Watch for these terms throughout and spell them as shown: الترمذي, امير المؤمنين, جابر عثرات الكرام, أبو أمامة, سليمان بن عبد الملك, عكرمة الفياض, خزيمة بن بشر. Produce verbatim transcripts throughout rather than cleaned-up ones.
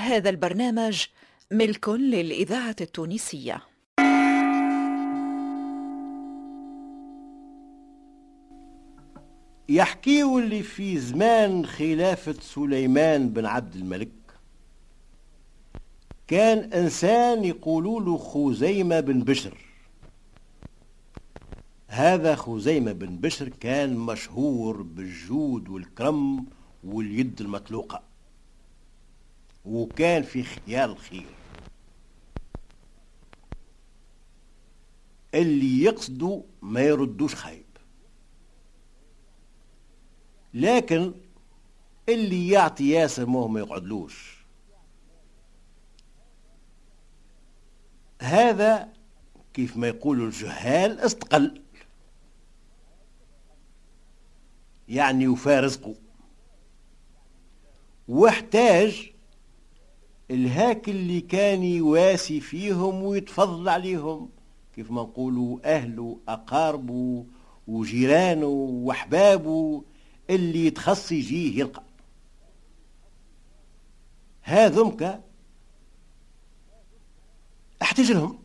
هذا البرنامج ملك للإذاعة التونسية. يحكيوا اللي في زمان خلافة سليمان بن عبد الملك كان إنسان يقولوا له خزيمة بن بشر. هذا خزيمة بن بشر كان مشهور بالجود والكرم واليد المطلوقة، وكان في خيال الخير. اللي يقصدوا ما يردوش خايب، لكن اللي يعطي ياسر ما هو ما يقعدلوش. هذا كيف ما يقولوا الجهال استقل، يعني وفى رزقه، واحتاج الهاك اللي كان يواسي فيهم ويتفضل عليهم، كيف ما نقولوا أهله أقاربه وجيرانه وأحبابه اللي يتخص يجيه يلقى. هاذمك احتاج لهم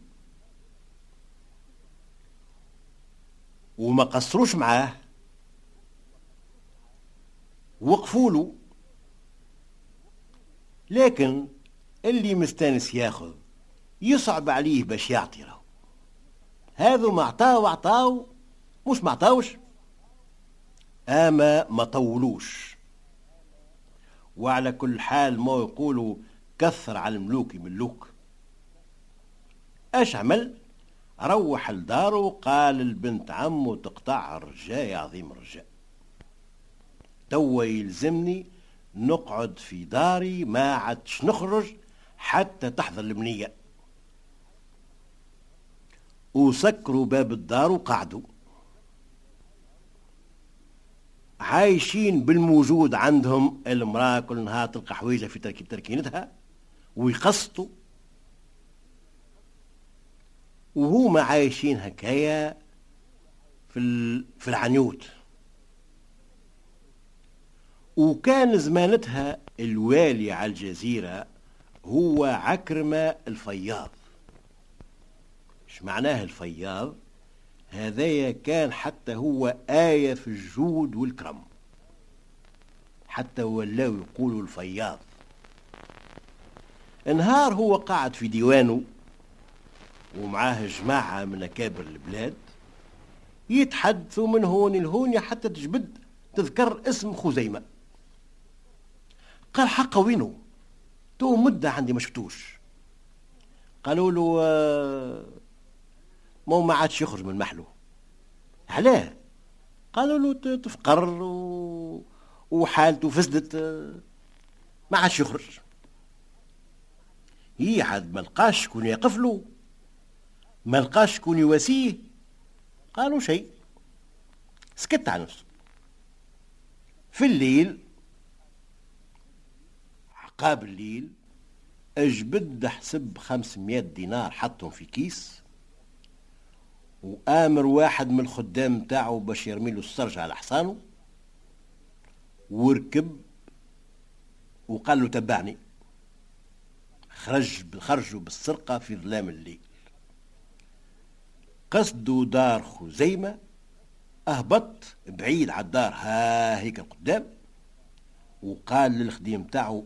وما قصروش معاه، وقفوا له. لكن اللي مستانس ياخذ يصعب عليه باش يعطي له. هذو ما عطاو عطاو، مش ما عطاوش اما ما طولوش. وعلى كل حال ما يقولوا كثر على الملوك ملوك. اش عمل؟ روح لداره وقال البنت عمو تقطع الرجاء يا عظيم الرجاء، توا يلزمني نقعد في داري ما عادش نخرج حتى تحضر المنية. وسكروا باب الدار وقعدوا عايشين بالموجود عندهم. المرأة كل نهار تلقى حويجة في تركينتها ويقسطوا، وهما عايشين هكايا في في العنيود. وكان زمانتها الوالي على الجزيرة هو عكرمة الفياض. اش معناه الفياض؟ هذايا كان حتى هو آية في الجود والكرم، حتى ولاو يقولوا الفياض. انهار هو قاعد في ديوانه ومعاه جماعة من أكابر البلاد يتحدثوا من هون لهون حتى تجبد تذكر اسم خزيمة. قال حقا وينو؟ تو مدة عندي ما شفتوش. قالوا له آه ما هو ما عادش يخرج من محله. علاه؟ قالوا له تفقر و... وحالته فسدت، ما عادش يخرج. هي عاد ما لقاش شكون يقف له، ما لقاش شكون يواسيه. قالوا شيء، سكت على نفسه. في الليل عقاب الليل اجبد حسب خمسمائة دينار حطهم في كيس، وآمر واحد من الخدام تاعه باش يرميله السرج على حصانه، وركب وقال له تبعني. خرج خرجوا بالسرقة في ظلام الليل، قصدوا دار خزيمة، أهبط بعيد على الدار ها هيك القدام، وقال للخديم تاعه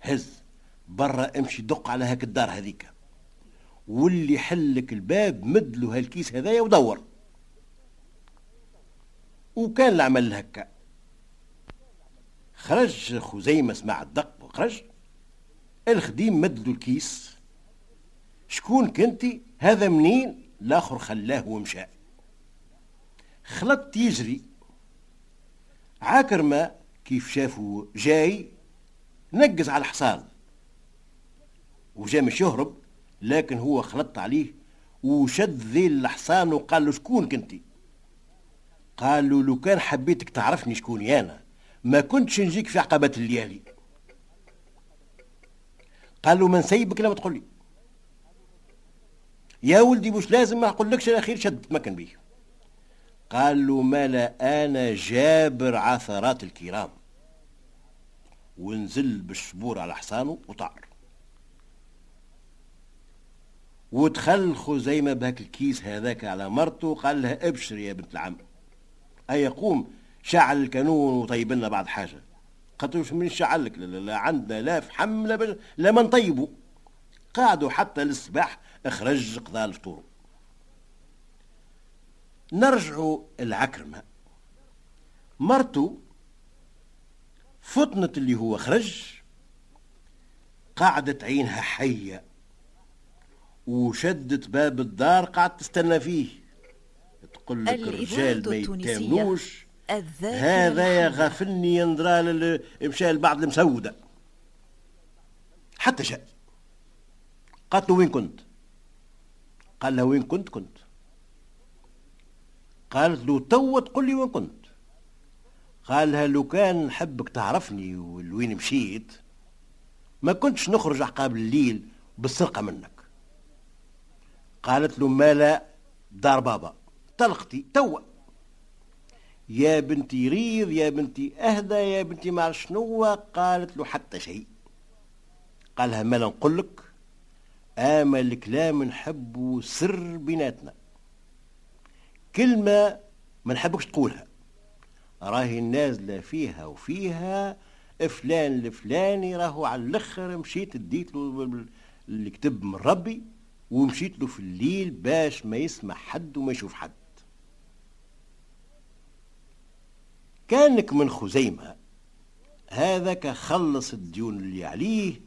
هز برا امشي دق على هاك الدار هذيك، واللي حلك الباب مدلو هالكيس هذايا ودور. وكان العمل هكا. خرج خزيمة سمع الدق وخرج. الخديم مدلو الكيس، شكون كنتي؟ هذا منين؟ لاخر خلاه ومشى. خلط يجري. عكرمة كيف شافوا جاي نقز على الحصان وجا مش يهرب، لكن هو خلط عليه وشد ذيل الحصان وقال له شكون كنتي؟ قال له لو كان حبيتك تعرفني شكون يانا ما كنتش نجيك في عقبات الليالي. قال له ما نسيبك لما تقول لي يا ولدي، مش لازم ما نقولكش الاخير شد تمكن بيه. قال له مالا انا جابر عثرات الكرام، ونزل بالشبور على حصانه وطار. ودخل خزيمة بهاك الكيس هذاك على مرته وقال لها ابشر يا بنت العم، أي قوم شعل الكانون وطيب لنا بعض حاجة. قالت من شعلك؟ لا, لا عندنا لا في حم لا, لا ما نطيبوا. قعدوا حتى للصباح، اخرج قضاء الفطور. نرجعوا العكرمة، مرته فطنت اللي هو خرج، قعدت عينها حية وشدت باب الدار، قعدت تستنى فيه. تقول لك الرجال ما يتامنوش، هذا يغفلني يندرى مشى لبعض المسودة. حتى جاء، قالت له وين كنت؟ قال لها وين كنت كنت قالت له تو تقول لي وين كنت. قال لها لو كان نحبك تعرفني ولوين مشيت ما كنتش نخرج عقاب الليل بالسرقة منك. قالت له مالا دار بابا طلقتي توا. يا بنتي ريض، يا بنتي اهدى، يا بنتي ما عرفت شنو. قالت له حتى شيء. قال لها مالا نقول لك، اما الكلام نحبو سر بيناتنا، كلمة ما نحبكش تقولها، راهي نازله فيها وفيها فلان الفلاني راهو على الاخر مشيت اديت له اللي كتب من ربي ومشيت له في الليل باش ما يسمع حد وما يشوف حد. كانك من خزيمه هذاك خلص الديون اللي عليه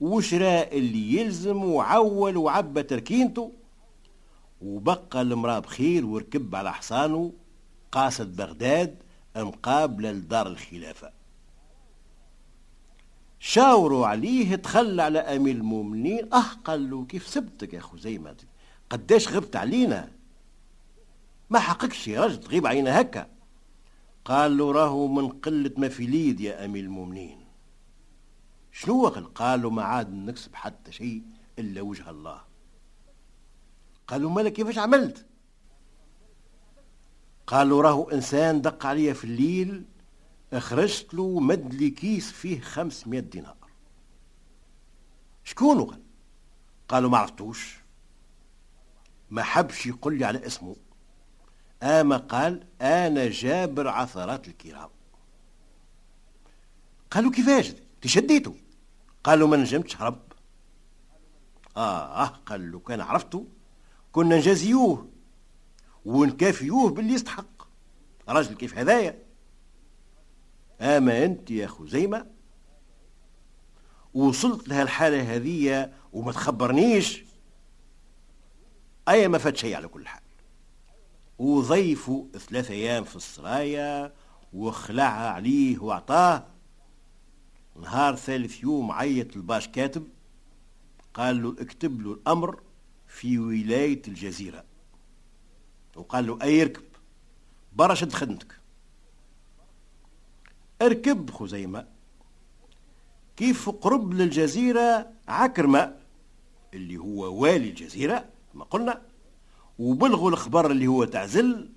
وشراء اللي يلزم وعول وعبى تركينته، وبقى المراه بخير وركب على حصانه قاصد بغداد مقابله لدار الخلافه. شاوروا عليه تخلى على امير المؤمنين. اه قال له كيف سبتك يا خزيمه؟ قداش غبت علينا، ما حقكش يا رجل تغيب علينا هكا. قال له راهو من قله ما في ليد يا امير المؤمنين. شنو قال؟ قال له ما عاد نكسب حتى شيء الا وجه الله. قال له مالك كيفاش عملت؟ قالوا راهو انسان دق عليا في الليل، اخرجت له مد لي كيس فيه خمسمائة دينار. شكونه؟ قال قالوا ما عرفتوش، ما حبش يقول لي على اسمه، اما قال انا جابر عثرات الكرام. قالوا كيفاش تشديته؟ قالوا ما نجمتش هرب. اه قال لو كان عرفته كنا نجازيوه ونكافيوه باللي يستحق، راجل كيف هذايا. اما انت يا خزيمه وصلت لها الحاله هذية وما تخبرنيش، ايا ما فات شيء على كل حال. وضيفوا ثلاث ايام في السرايه وخلعها عليه واعطاه. نهار ثالث يوم عيط الباش كاتب، قال له اكتب له الامر في ولايه الجزيره، وقال له اي اركب برا شد خدمتك. اركب خزيمه. كيف قرب للجزيره عكرمه اللي هو والي الجزيره ما قلنا، وبلغوا الخبر اللي هو تعزل،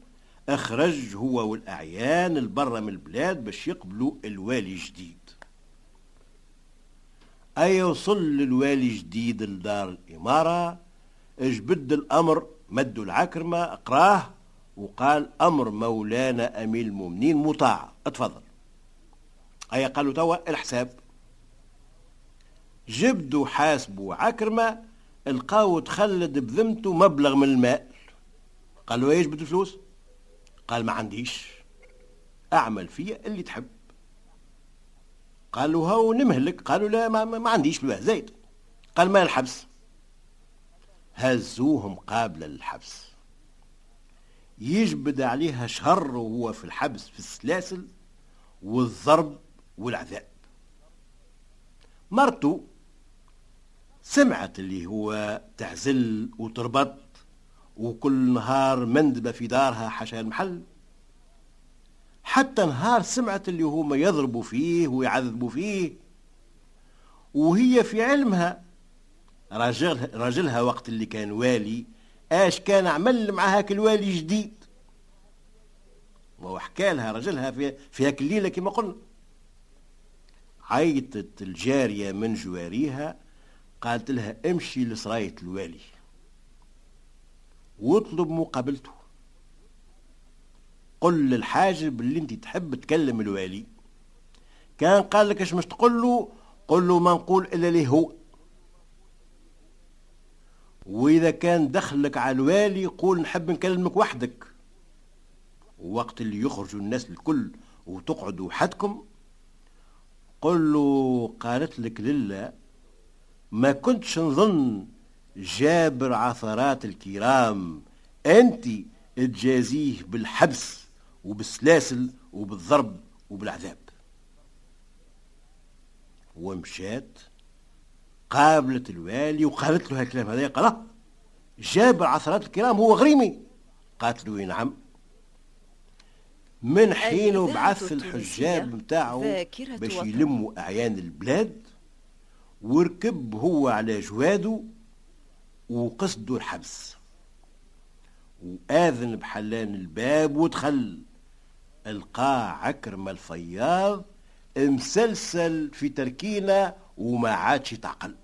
اخرج هو والاعيان البرة من البلاد باش يقبلوا الوالي الجديد. اي وصل للوالي الجديد لدار الاماره، اجبد الامر مدوا العكرمة اقراه وقال امر مولانا امير المؤمنين مطاع اتفضل. ايا قالوا توا الحساب. جبدوا حاسبوا عكرمة، لقاو تخلد بذمته مبلغ من المال. قالوا ايش بده فلوس؟ قال ما عنديش، اعمل فيا اللي تحب. قالوا هاو نمهلك. قالوا لا ما, ما عنديش بلوه زايد. قال ما الحبس. هزوهم قابل الحبس، يجبد عليها شهر وهو في الحبس في السلاسل والضرب والعذاب. مرته سمعت اللي هو تعزل وتربط وكل نهار مندبة في دارها حاشا المحل، حتى نهار سمعت اللي هما يضربوا فيه ويعذبوا فيه، وهي في علمها راجلها, راجلها وقت اللي كان والي اش كان عمل مع هاك الوالي جديد، وهو حكى لها راجلها في, في هاك الليله كما قلنا. عيطت الجاريه من جواريها، قالت لها امشي لسرايه الوالي. واطلب مقابلته. قل للحاجب اللي انت تحب تكلم الوالي، كان قال لك اش مش تقول له، قل له ما نقول الا ليه هو. واذا كان دخلك على الوالي قول نحب نكلمك وحدك، ووقت اللي يخرجوا الناس الكل وتقعدوا وحدكم قل له قالت لك لله ما كنتش نظن جابر عثرات الكرام انت تجازيه بالحبس وبالسلاسل وبالضرب وبالعذاب. ومشات قابلت الوالي وقالت له هالكلام هذا، قال جابر عثرات الكرام هو غريمي؟ قالت له نعم. من حين بعث الحجاب متاعه باش يلموا أعيان البلاد، وركب هو على جواده وقصدوا الحبس، وآذن بحلان الباب ودخل القى عكرمة الفياض مسلسل في تركينة وما عادش يتعقل.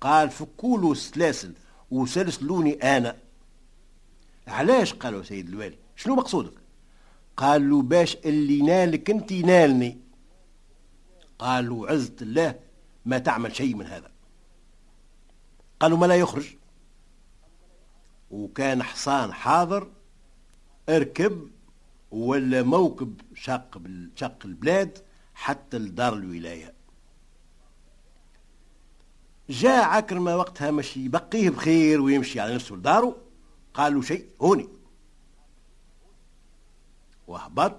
قال فكولوا السلاسل وسلسلوني أنا. علاش؟ قالوا سيد الوالي شنو مقصودك؟ قالوا باش اللي نالك انت ينالني. قالوا عزة الله ما تعمل شيء من هذا. قالوا ما لا يخرج. وكان حصان حاضر اركب ولا موكب شق شق البلاد حتى لدار الولاية. جاء عكرمة وقتها مشي يبقيه بخير ويمشي على نفسه لداره. قالوا شيء هوني، وهبط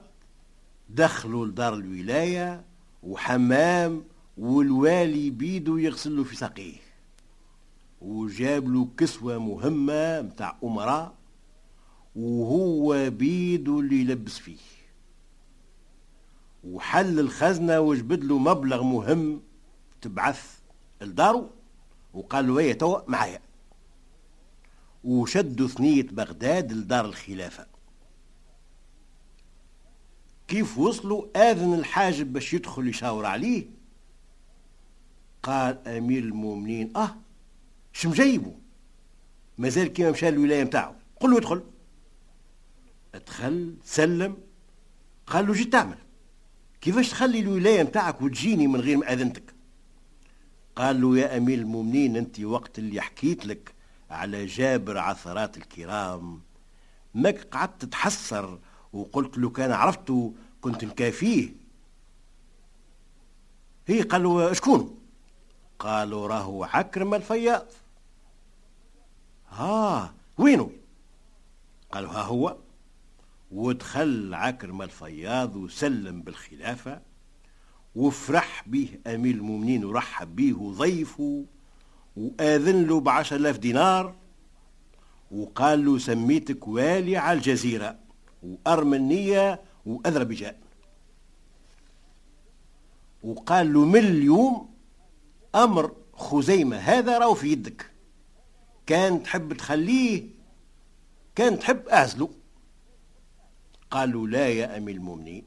دخلوا لدار الولاية وحمام، والوالي بيده يغسله في ساقيه، وجاب له كسوة مهمة متاع أمراء وهو بيده اللي يلبس فيه، وحل الخزنة وجبد له مبلغ مهم تبعث لداره، وقال له هيا توا معايا، وشدوا ثنية بغداد لدار الخلافة. كيف وصلوا آذن الحاجب باش يدخل يشاور عليه، قال أمير المؤمنين أه شو مجيبه مازال كيما مشى الولاية متاعه، قل له يدخل. ادخل سلم، قال له جيت تعمل كيفاش تخلي الولاية متاعك وتجيني من غير ما أذنتك؟ قال له يا أمير المؤمنين أنت وقت اللي حكيت لك على جابر عثرات الكرام ماك قعدت تحسر وقلت له كان عرفته كنت نكافيه. هي قالوا شكون؟ قالوا راهو عكرمة الفياض. ها وينو؟ قالوا ها هو. ودخل عكرمة الفياض وسلم بالخلافة، وفرح به أمير المؤمنين ورحب به وضيفه، وآذن له بعشر آلاف دينار، وقال له سميتك والي على الجزيرة وأرمنية وأذربيجان، وقال له من اليوم أمر خزيمة هذا راهو في يدك، كان تحب تخليه كان تحب أعزله. قالوا لا يا أمير المؤمنين،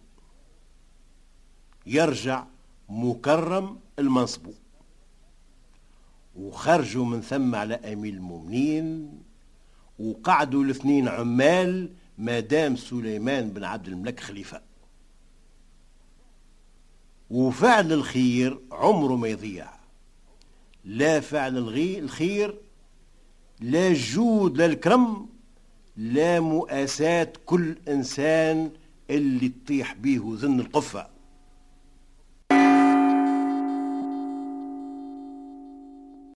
يرجع مكرم المنصب. وخرجوا من ثم على أمير المؤمنين، وقعدوا الاثنين عمال مادام سليمان بن عبد الملك خليفة. وفعل الخير عمره ما يضيع، لا فعل الخير لا جود لا الكرم لا مؤاساة كل إنسان اللي تطيح به ذن القفة.